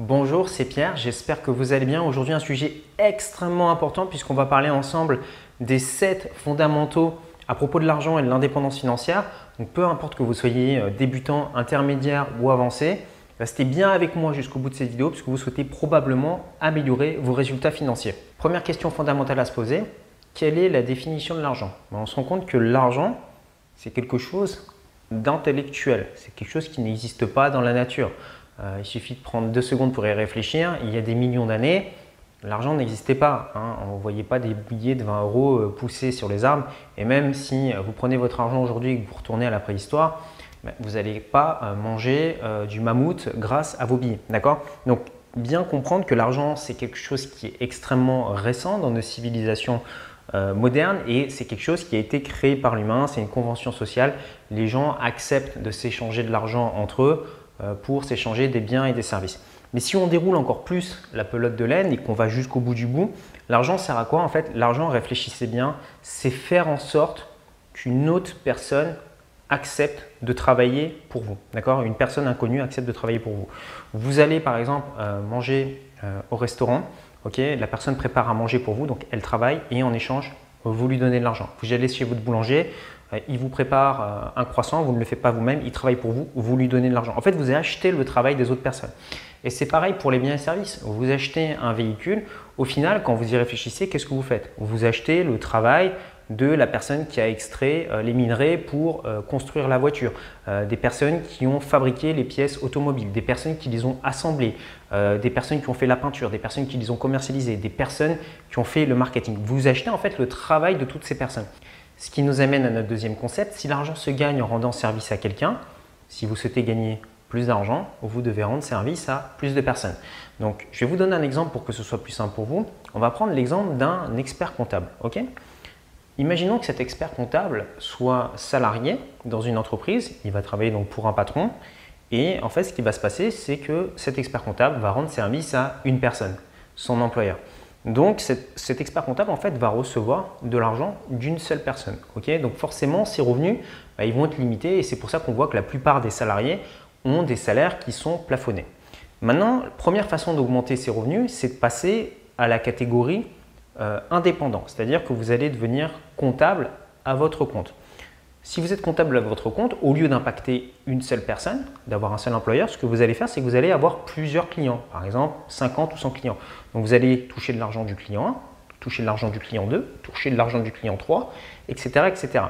Bonjour, c'est Pierre, j'espère que vous allez bien. Aujourd'hui, un sujet extrêmement important puisqu'on va parler ensemble des 7 fondamentaux à propos de l'argent et de l'indépendance financière. Donc, peu importe que vous soyez débutant, intermédiaire ou avancé, restez bien avec moi jusqu'au bout de cette vidéo puisque vous souhaitez probablement améliorer vos résultats financiers. Première question fondamentale à se poser, quelle est la définition de l'argent? On se rend compte que l'argent, c'est quelque chose d'intellectuel, c'est quelque chose qui n'existe pas dans la nature. Il suffit de prendre 2 secondes pour y réfléchir. Il y a des millions d'années, l'argent n'existait pas. On ne voyait pas des billets de 20 € poussés sur les arbres. Et même si vous prenez votre argent aujourd'hui et que vous retournez à la préhistoire, vous n'allez pas manger du mammouth grâce à vos billets. D'accord? Donc, bien comprendre que l'argent, c'est quelque chose qui est extrêmement récent dans nos civilisations modernes et c'est quelque chose qui a été créé par l'humain. C'est une convention sociale. Les gens acceptent de s'échanger de l'argent entre eux pour s'échanger des biens et des services. Mais si on déroule encore plus la pelote de laine et qu'on va jusqu'au bout du bout, l'argent sert à quoi en fait? L'argent, réfléchissez bien, c'est faire en sorte qu'une autre personne accepte de travailler pour vous. D'accord? Une personne inconnue accepte de travailler pour vous. Vous allez par exemple manger au restaurant, okay? La personne prépare à manger pour vous, donc elle travaille et en échange, vous lui donnez de l'argent. Vous allez chez votre boulanger, il vous prépare un croissant, vous ne le faites pas vous-même, il travaille pour vous, vous lui donnez de l'argent. En fait, vous achetez le travail des autres personnes. Et c'est pareil pour les biens et services. Vous achetez un véhicule, au final, quand vous y réfléchissez, qu'est-ce que vous faites? Vous achetez le travail de la personne qui a extrait les minerais pour construire la voiture, des personnes qui ont fabriqué les pièces automobiles, des personnes qui les ont assemblées, des personnes qui ont fait la peinture, des personnes qui les ont commercialisées, des personnes qui ont fait le marketing. Vous achetez en fait le travail de toutes ces personnes. Ce qui nous amène à notre deuxième concept, si l'argent se gagne en rendant service à quelqu'un, si vous souhaitez gagner plus d'argent, vous devez rendre service à plus de personnes. Donc, je vais vous donner un exemple pour que ce soit plus simple pour vous. On va prendre l'exemple d'un expert comptable. Okay ? Imaginons que cet expert comptable soit salarié dans une entreprise, il va travailler donc pour un patron et en fait ce qui va se passer c'est que cet expert comptable va rendre service à une personne, son employeur. Donc cet expert comptable en fait va recevoir de l'argent d'une seule personne. Okay ? Donc forcément ses revenus ils vont être limités et c'est pour ça qu'on voit que la plupart des salariés ont des salaires qui sont plafonnés. Maintenant, première façon d'augmenter ses revenus c'est de passer à la catégorie indépendant, c'est-à-dire que vous allez devenir comptable à votre compte. Si vous êtes comptable à votre compte, au lieu d'impacter une seule personne, d'avoir un seul employeur, ce que vous allez faire, c'est que vous allez avoir plusieurs clients, par exemple 50 ou 100 clients. Donc vous allez toucher de l'argent du client 1, toucher de l'argent du client 2, toucher de l'argent du client 3, etc. etc.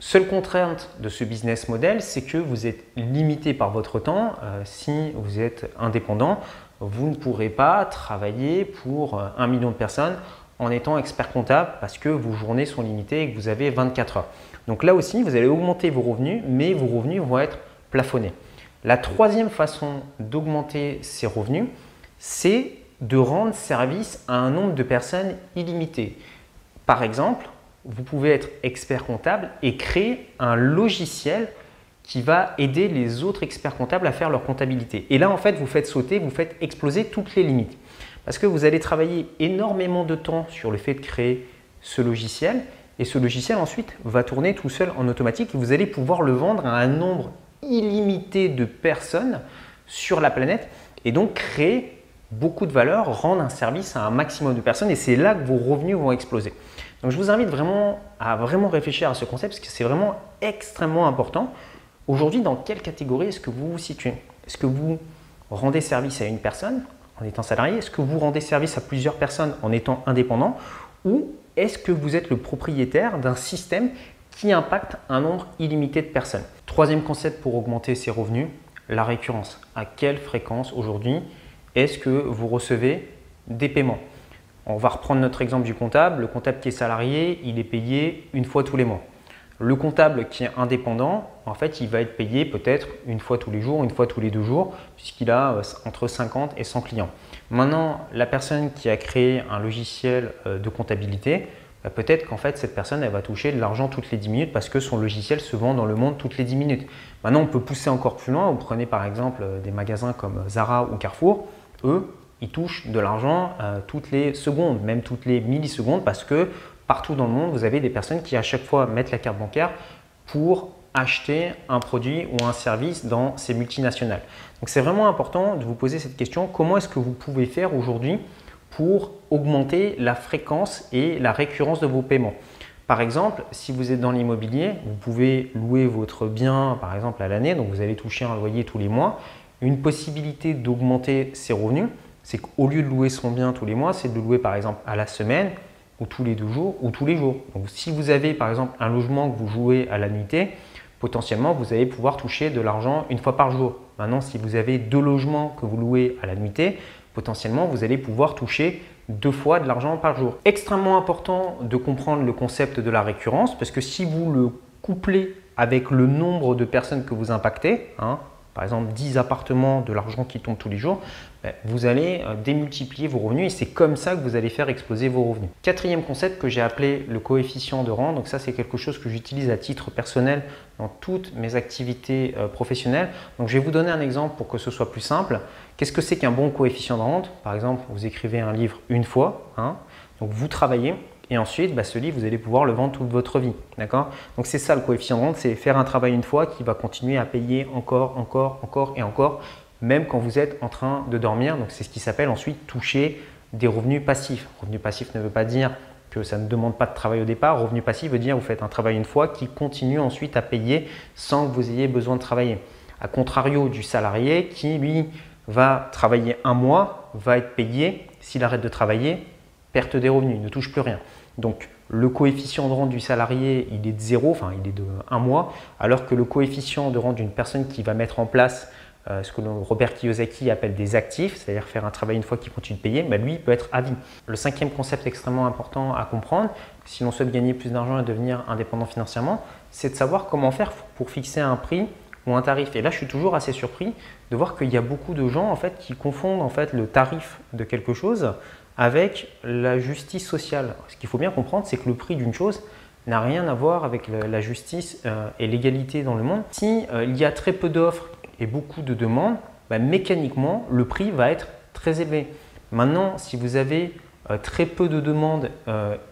Seule contrainte de ce business model, c'est que vous êtes limité par votre temps. Si vous êtes indépendant, vous ne pourrez pas travailler pour 1 million de personnes en étant expert comptable parce que vos journées sont limitées et que vous avez 24 heures. Donc là aussi, vous allez augmenter vos revenus, mais vos revenus vont être plafonnés. La troisième façon d'augmenter ses revenus, c'est de rendre service à un nombre de personnes illimité. Par exemple, vous pouvez être expert comptable et créer un logiciel qui va aider les autres experts comptables à faire leur comptabilité. Et là, en fait, vous faites sauter, vous faites exploser toutes les limites. Parce que vous allez travailler énormément de temps sur le fait de créer ce logiciel. Et ce logiciel, ensuite, va tourner tout seul en automatique. Et vous allez pouvoir le vendre à un nombre illimité de personnes sur la planète. Et donc, créer beaucoup de valeur, rendre un service à un maximum de personnes. Et c'est là que vos revenus vont exploser. Donc, je vous invite vraiment à réfléchir à ce concept parce que c'est vraiment extrêmement important. Aujourd'hui, dans quelle catégorie est-ce que vous vous situez? Est-ce que vous rendez service à une personne en étant salarié? Est-ce que vous rendez service à plusieurs personnes en étant indépendant? Ou est-ce que vous êtes le propriétaire d'un système qui impacte un nombre illimité de personnes? Troisième concept pour augmenter ses revenus, la récurrence. À quelle fréquence aujourd'hui est-ce que vous recevez des paiements? On va reprendre notre exemple du comptable. Le comptable qui est salarié, il est payé une fois tous les mois. Le comptable qui est indépendant, en fait, il va être payé peut-être une fois tous les jours, une fois tous les 2 jours, puisqu'il a entre 50 et 100 clients. Maintenant, la personne qui a créé un logiciel de comptabilité, peut-être qu'en fait, cette personne, elle va toucher de l'argent toutes les 10 minutes parce que son logiciel se vend dans le monde toutes les 10 minutes. Maintenant, on peut pousser encore plus loin. Vous prenez par exemple des magasins comme Zara ou Carrefour, eux, ils touchent de l'argent toutes les secondes, même toutes les millisecondes parce que partout dans le monde, vous avez des personnes qui à chaque fois mettent la carte bancaire pour acheter un produit ou un service dans ces multinationales. Donc c'est vraiment important de vous poser cette question, comment est-ce que vous pouvez faire aujourd'hui pour augmenter la fréquence et la récurrence de vos paiements. Par exemple, si vous êtes dans l'immobilier, vous pouvez louer votre bien par exemple à l'année, donc vous allez toucher un loyer tous les mois. Une possibilité d'augmenter ses revenus, c'est qu'au lieu de louer son bien tous les mois, c'est de le louer par exemple à la semaine ou tous les 2 jours ou tous les jours. Donc si vous avez par exemple un logement que vous louez à l'annuité, potentiellement vous allez pouvoir toucher de l'argent une fois par jour. Maintenant, si vous avez 2 logements que vous louez à l'annuité, potentiellement vous allez pouvoir toucher 2 fois de l'argent par jour. Extrêmement important de comprendre le concept de la récurrence, parce que si vous le couplez avec le nombre de personnes que vous impactez, par exemple 10 appartements, de l'argent qui tombe tous les jours, vous allez démultiplier vos revenus et c'est comme ça que vous allez faire exploser vos revenus. Quatrième concept que j'ai appelé le coefficient de rang. Donc ça, c'est quelque chose que j'utilise à titre personnel dans toutes mes activités professionnelles. Donc je vais vous donner un exemple pour que ce soit plus simple. Qu'est-ce que c'est qu'un bon coefficient de rente? Par exemple, vous écrivez un livre une fois, donc vous travaillez et ensuite ce livre, vous allez pouvoir le vendre toute votre vie. Donc c'est ça le coefficient de rente, c'est faire un travail une fois qui va continuer à payer encore, encore, encore et encore, même quand vous êtes en train de dormir. Donc c'est ce qui s'appelle ensuite toucher des revenus passifs. Revenu passif ne veut pas dire que ça ne demande pas de travail au départ. Revenu passif veut dire vous faites un travail une fois qui continue ensuite à payer sans que vous ayez besoin de travailler. A contrario du salarié qui, lui, va travailler un mois, va être payé. S'il arrête de travailler, perte des revenus, il ne touche plus rien. Donc le coefficient de rente du salarié, il est de 0, enfin il est de 1 mois, alors que le coefficient de rente d'une personne qui va mettre en place ce que Robert Kiyosaki appelle des actifs, c'est-à-dire faire un travail une fois qu'il continue de payer, lui, il peut être à vie. Le 5e concept extrêmement important à comprendre, si l'on souhaite gagner plus d'argent et devenir indépendant financièrement, c'est de savoir comment faire pour fixer un prix ou un tarif. Et là, je suis toujours assez surpris de voir qu'il y a beaucoup de gens qui confondent le tarif de quelque chose avec la justice sociale. Ce qu'il faut bien comprendre, c'est que le prix d'une chose n'a rien à voir avec la justice et l'égalité dans le monde. Si il y a très peu d'offres et beaucoup de demandes, mécaniquement, le prix va être très élevé. Maintenant, si vous avez très peu de demandes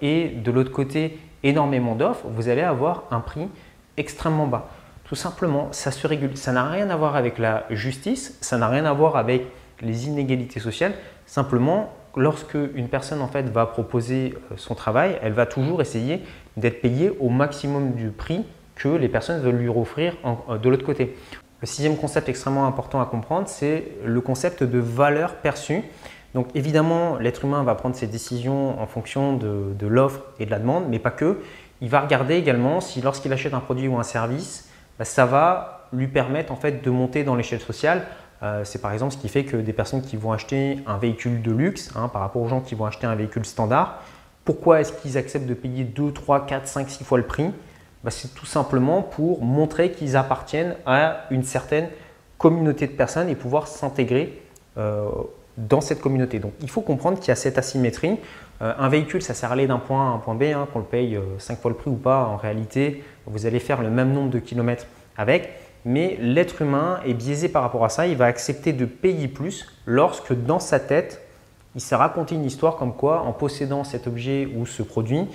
et de l'autre côté, énormément d'offres, vous allez avoir un prix extrêmement bas. Tout simplement, ça se régule. Ça n'a rien à voir avec la justice, ça n'a rien à voir avec les inégalités sociales. Simplement, lorsque une personne va proposer son travail, elle va toujours essayer d'être payée au maximum du prix que les personnes veulent lui offrir de l'autre côté. Le 6e concept extrêmement important à comprendre, c'est le concept de valeur perçue. Donc évidemment, l'être humain va prendre ses décisions en fonction de l'offre et de la demande, mais pas que. Il va regarder également si lorsqu'il achète un produit ou un service, ça va lui permettre de monter dans l'échelle sociale. C'est par exemple ce qui fait que des personnes qui vont acheter un véhicule de luxe par rapport aux gens qui vont acheter un véhicule standard, pourquoi est-ce qu'ils acceptent de payer 2, 3, 4, 5, 6 fois le prix? C'est tout simplement pour montrer qu'ils appartiennent à une certaine communauté de personnes et pouvoir s'intégrer dans cette communauté. Donc, il faut comprendre qu'il y a cette asymétrie. Un véhicule, ça sert à aller d'un point A à un point B, qu'on le paye 5 fois le prix ou pas. En réalité, vous allez faire le même nombre de kilomètres avec. Mais l'être humain est biaisé par rapport à ça. Il va accepter de payer plus lorsque dans sa tête, il s'est raconté une histoire comme quoi, en possédant cet objet ou ce produit,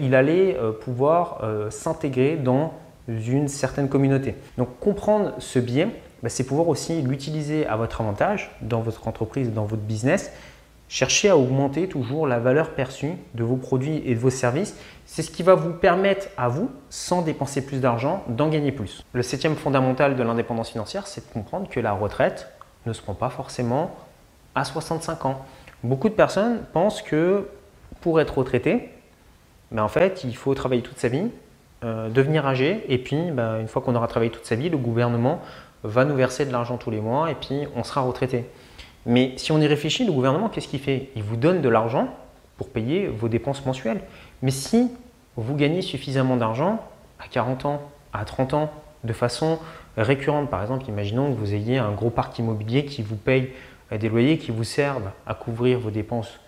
il allait pouvoir s'intégrer dans une certaine communauté. Donc comprendre ce biais, c'est pouvoir aussi l'utiliser à votre avantage dans votre entreprise, dans votre business. Cherchez à augmenter toujours la valeur perçue de vos produits et de vos services. C'est ce qui va vous permettre à vous, sans dépenser plus d'argent, d'en gagner plus. Le 7e fondamental de l'indépendance financière, c'est de comprendre que la retraite ne se prend pas forcément à 65 ans. Beaucoup de personnes pensent que pour être retraité, il faut travailler toute sa vie, devenir âgé et puis une fois qu'on aura travaillé toute sa vie, le gouvernement va nous verser de l'argent tous les mois et puis on sera retraité. Mais si on y réfléchit, le gouvernement, qu'est-ce qu'il fait? Il vous donne de l'argent pour payer vos dépenses mensuelles. Mais si vous gagnez suffisamment d'argent à 40 ans, à 30 ans, de façon récurrente, par exemple, imaginons que vous ayez un gros parc immobilier qui vous paye des loyers qui vous servent à couvrir vos dépenses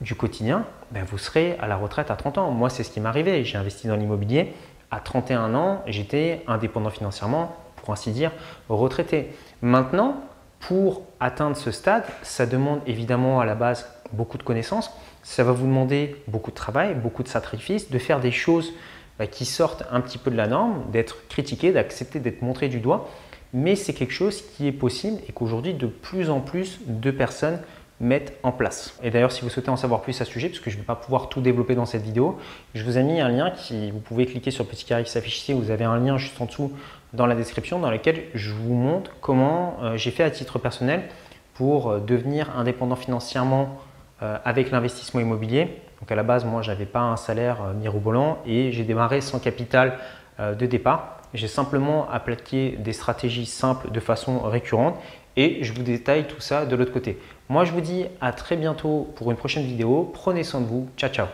du quotidien, vous serez à la retraite à 30 ans. Moi, c'est ce qui m'arrivait. J'ai investi dans l'immobilier. À 31 ans, j'étais indépendant financièrement, pour ainsi dire, retraité. Maintenant, pour atteindre ce stade, ça demande évidemment à la base beaucoup de connaissances. Ça va vous demander beaucoup de travail, beaucoup de sacrifices, de faire des choses qui sortent un petit peu de la norme, d'être critiqués, d'accepter d'être montrés du doigt, mais c'est quelque chose qui est possible et qu'aujourd'hui de plus en plus de personnes mettent en place. Et d'ailleurs, si vous souhaitez en savoir plus à ce sujet, parce que je ne vais pas pouvoir tout développer dans cette vidéo, je vous ai mis un lien vous pouvez cliquer sur le petit carré qui s'affiche ici, vous avez un lien juste en dessous dans la description dans lequel je vous montre comment j'ai fait à titre personnel pour devenir indépendant financièrement avec l'investissement immobilier. Donc à la base, moi, je n'avais pas un salaire mirobolant et j'ai démarré sans capital de départ. J'ai simplement appliqué des stratégies simples de façon récurrente et je vous détaille tout ça de l'autre côté. Moi, je vous dis à très bientôt pour une prochaine vidéo. Prenez soin de vous. Ciao, ciao.